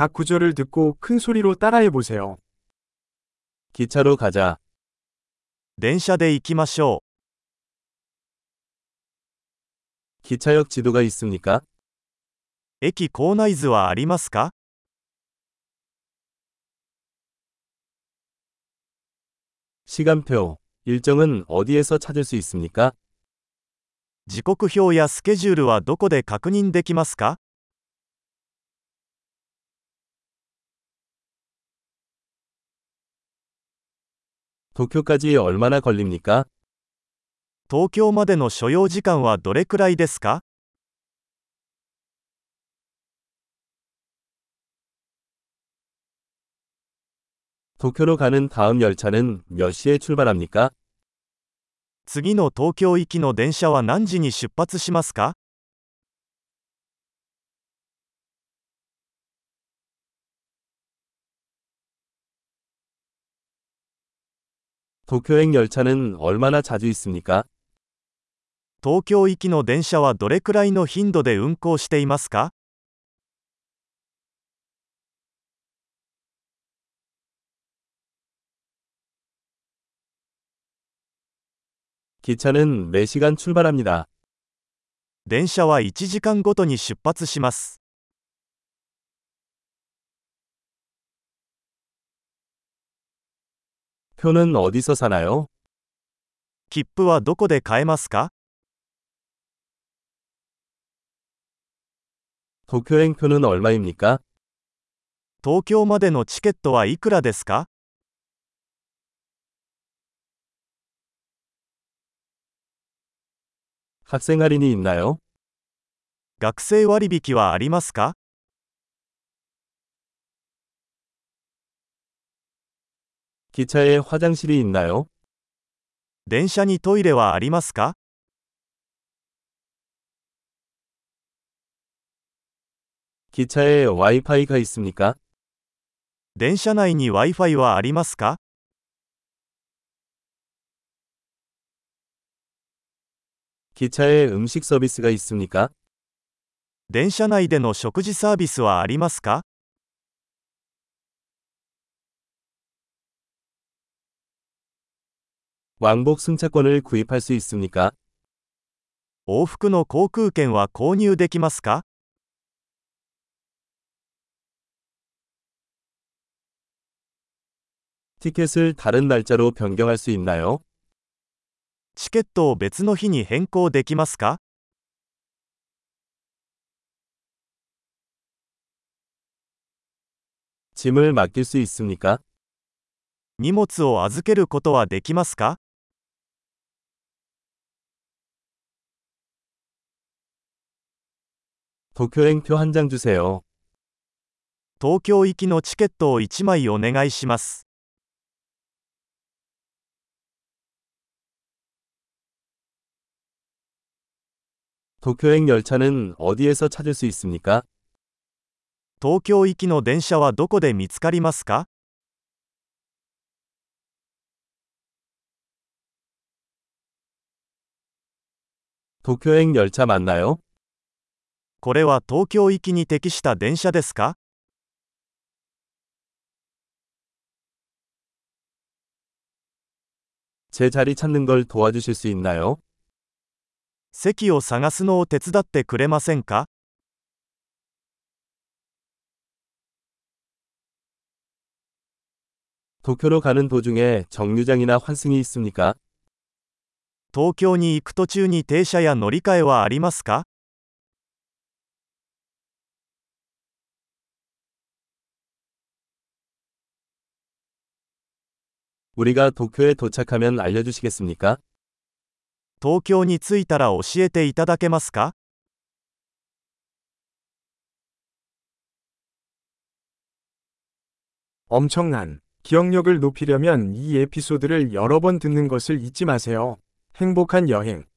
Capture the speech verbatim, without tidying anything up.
각 구절을 듣고 큰 소리로 따라해보세요. 기차로 가자. 電車で行きましょう. 기차역 지도가 있습니까? 駅構内図はありますか? 시간표, 일정은 어디에서 찾을 수 있습니까? 時刻表やスケジュールはどこで確認できますか? 도쿄까지 얼마나 걸립니까? 東京までの所要時間はどれくらいですか? 도쿄로 가는 다음 열차는 몇 시에 출발합니까? 次の東京行きの電車は何時に出発しますか? 도쿄행 열차는 얼마나 자주 있습니까? 東京行きの電車はどれくらいの頻度で運行していますか? 기차는 매시간 출발합니다. 電車はいちじかんごとに出発します. 표는 어디서 사나요? 切符はどこで買えますか? 도쿄행 표는 얼마입니까? 東京までのチケットはいくらですか? 학생 할인이 있나요? 学生割引はありますか? 기차에 화장실이 있나요? 電車にトイレはありますか? 기차에 와이파이가 있습니까? 電車内にワイファイはありますか? 기차에 음식 서비스가 있습니까? 電車内での食事サービスはありますか? 왕복 승차권을 구입할 수 있습니까? 往復の航空券は購入できますか? 티켓을 다른 날짜로 변경할 수 있나요? チケットを別の日に変更できますか? 짐을 맡길 수 있습니까? 荷物を預けることはできますか? 도쿄행표 한 장 주세요. 東京行きのチケットをいちまいお願いします. 도쿄행 열차는 어디에서 찾을 수 있습니까? 東京行きの電車はどこで見つかりますか? 도쿄행 열차 맞나요? これは東京行きに適した電車ですか? 제 자리 찾는 걸 도와주실 수 있나요? 席を探すのを手伝ってくれませんか? 도쿄로 가는 도중에 정류장이나 환승이 있습니까? 東京に行く途中に停車や乗り換えはありますか? 우리가 도쿄에 도착하면 알려주시겠습니까? 東京に着いたら教えていただけますか? 엄청난 기억력을 높이려면 이 에피소드를 여러 번 듣는 것을 잊지 마세요. 행복한 여행!